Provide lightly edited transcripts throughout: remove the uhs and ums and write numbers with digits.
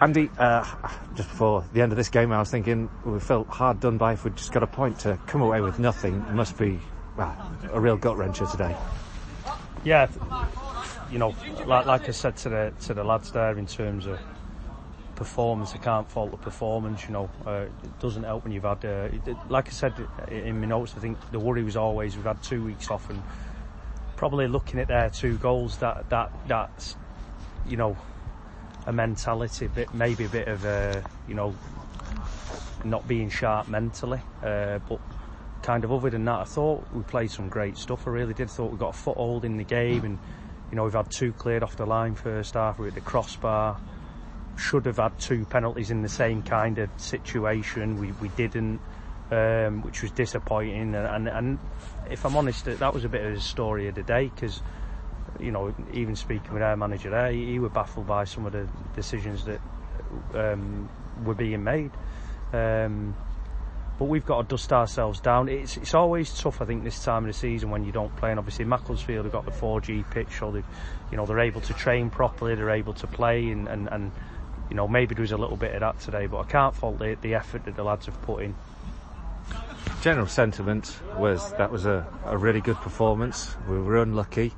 Andy, just before the end of this game, I was thinking we felt hard done by if we'd just got a point to come away with nothing. It must be a real gut-wrencher today. Yeah, you know, like I said to the lads there, in terms of performance, I can't fault the performance, you know. It doesn't help when you've had, like I said in my notes, I think the worry was always we've had 2 weeks off and probably looking at their two goals, that's, you know, a mentality, a bit of, you know, not being sharp mentally. But kind of other than that, I thought we played some great stuff. I really did. I thought we got a foothold in the game and, you know, we've had two cleared off the line first half, we were at the crossbar. Should have had two penalties in the same kind of situation. We didn't, which was disappointing. And if I'm honest, that was a bit of the story of the day, because, you know, even speaking with our manager there, he was baffled by some of the decisions that were being made. But we've got to dust ourselves down. It's always tough, I think, this time of the season when you don't play. And obviously, Macclesfield have got the 4G pitch, so they're able to train properly, they're able to play, and you know, maybe there was a little bit of that today, but I can't fault the effort that the lads have put in. General sentiment was that was a really good performance. We were unlucky.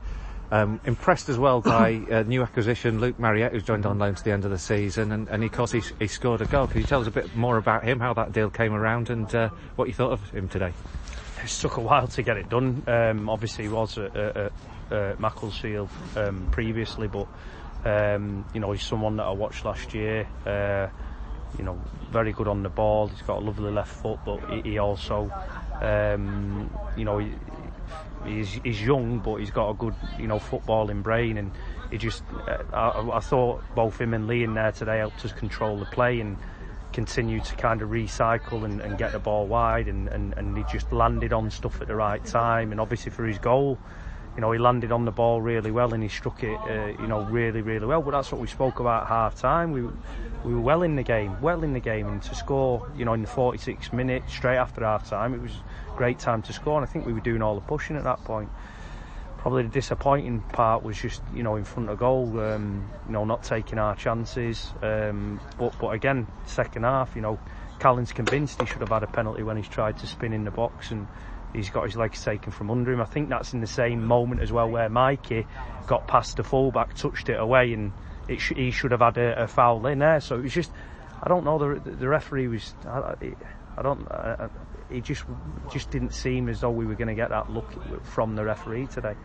Impressed as well by new acquisition Luke Mariette, who's joined on loan to the end of the season, and of course he scored a goal. Can you tell us a bit more about him, how that deal came around, and what you thought of him today? It took a while to get it done. Obviously he was at Macclesfield previously, but you know, he's someone that I watched last year. You know, very good on the ball. He's got a lovely left foot, but he also, you know, he's young, but he's got a good, you know, footballing brain. And he just, I thought both him and Lee in there today helped us control the play and continue to kind of recycle and get the ball wide. And he just landed on stuff at the right time. And obviously for his goal, you know, he landed on the ball really well and he struck it, you know, really, really well. But that's what we spoke about at half-time. We were well in the game. And to score, you know, in the 46th minute, straight after half-time, it was a great time to score. And I think we were doing all the pushing at that point. Probably the disappointing part was just, you know, in front of goal, you know, not taking our chances. But again, second half, you know, Callan's convinced he should have had a penalty when he's tried to spin in the box and he's got his legs taken from under him. I think that's in the same moment as well where Mikey got past the fullback, touched it away, and he should have had a foul in there. So it was just, I don't know, the referee was, he just didn't seem as though we were going to get that look from the referee today.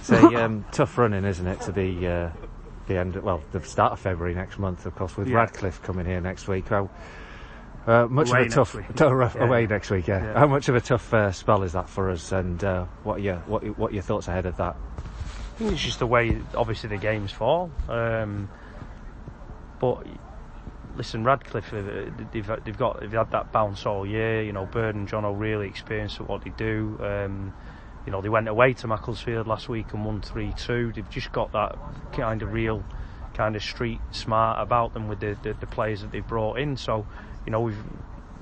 It's a tough running, isn't it, to the end? Well, the start of February next month, of course, with Radcliffe coming here next week. Well, much away of a tough away next week. Yeah. How much of a tough spell is that for us? And what are your thoughts ahead of that? I think it's just the way, obviously, the games fall. But listen, Radcliffe, they've had that bounce all year. You know, Bird and John are really experienced at what they do. You know, they went away to Macclesfield last week and won 3-2. They've just got that kind of real, kind of street smart about them with the players that they've brought in. So, you know,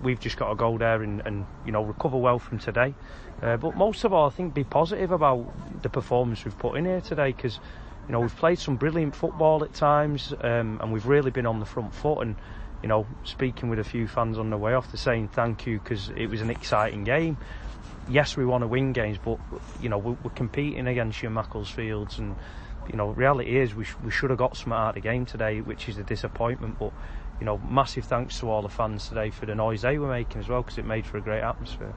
we've just got to go there and you know, recover well from today. But most of all, I think be positive about the performance we've put in here today, because, you know, we've played some brilliant football at times, and we've really been on the front foot. And, you know, speaking with a few fans on the way off, they're saying thank you because it was an exciting game. Yes, we want to win games, but, you know, we're competing against your Macclesfields, and, you know, reality is we should have got something out of the game today, which is a disappointment. But, you know, massive thanks to all the fans today for the noise they were making as well, because it made for a great atmosphere.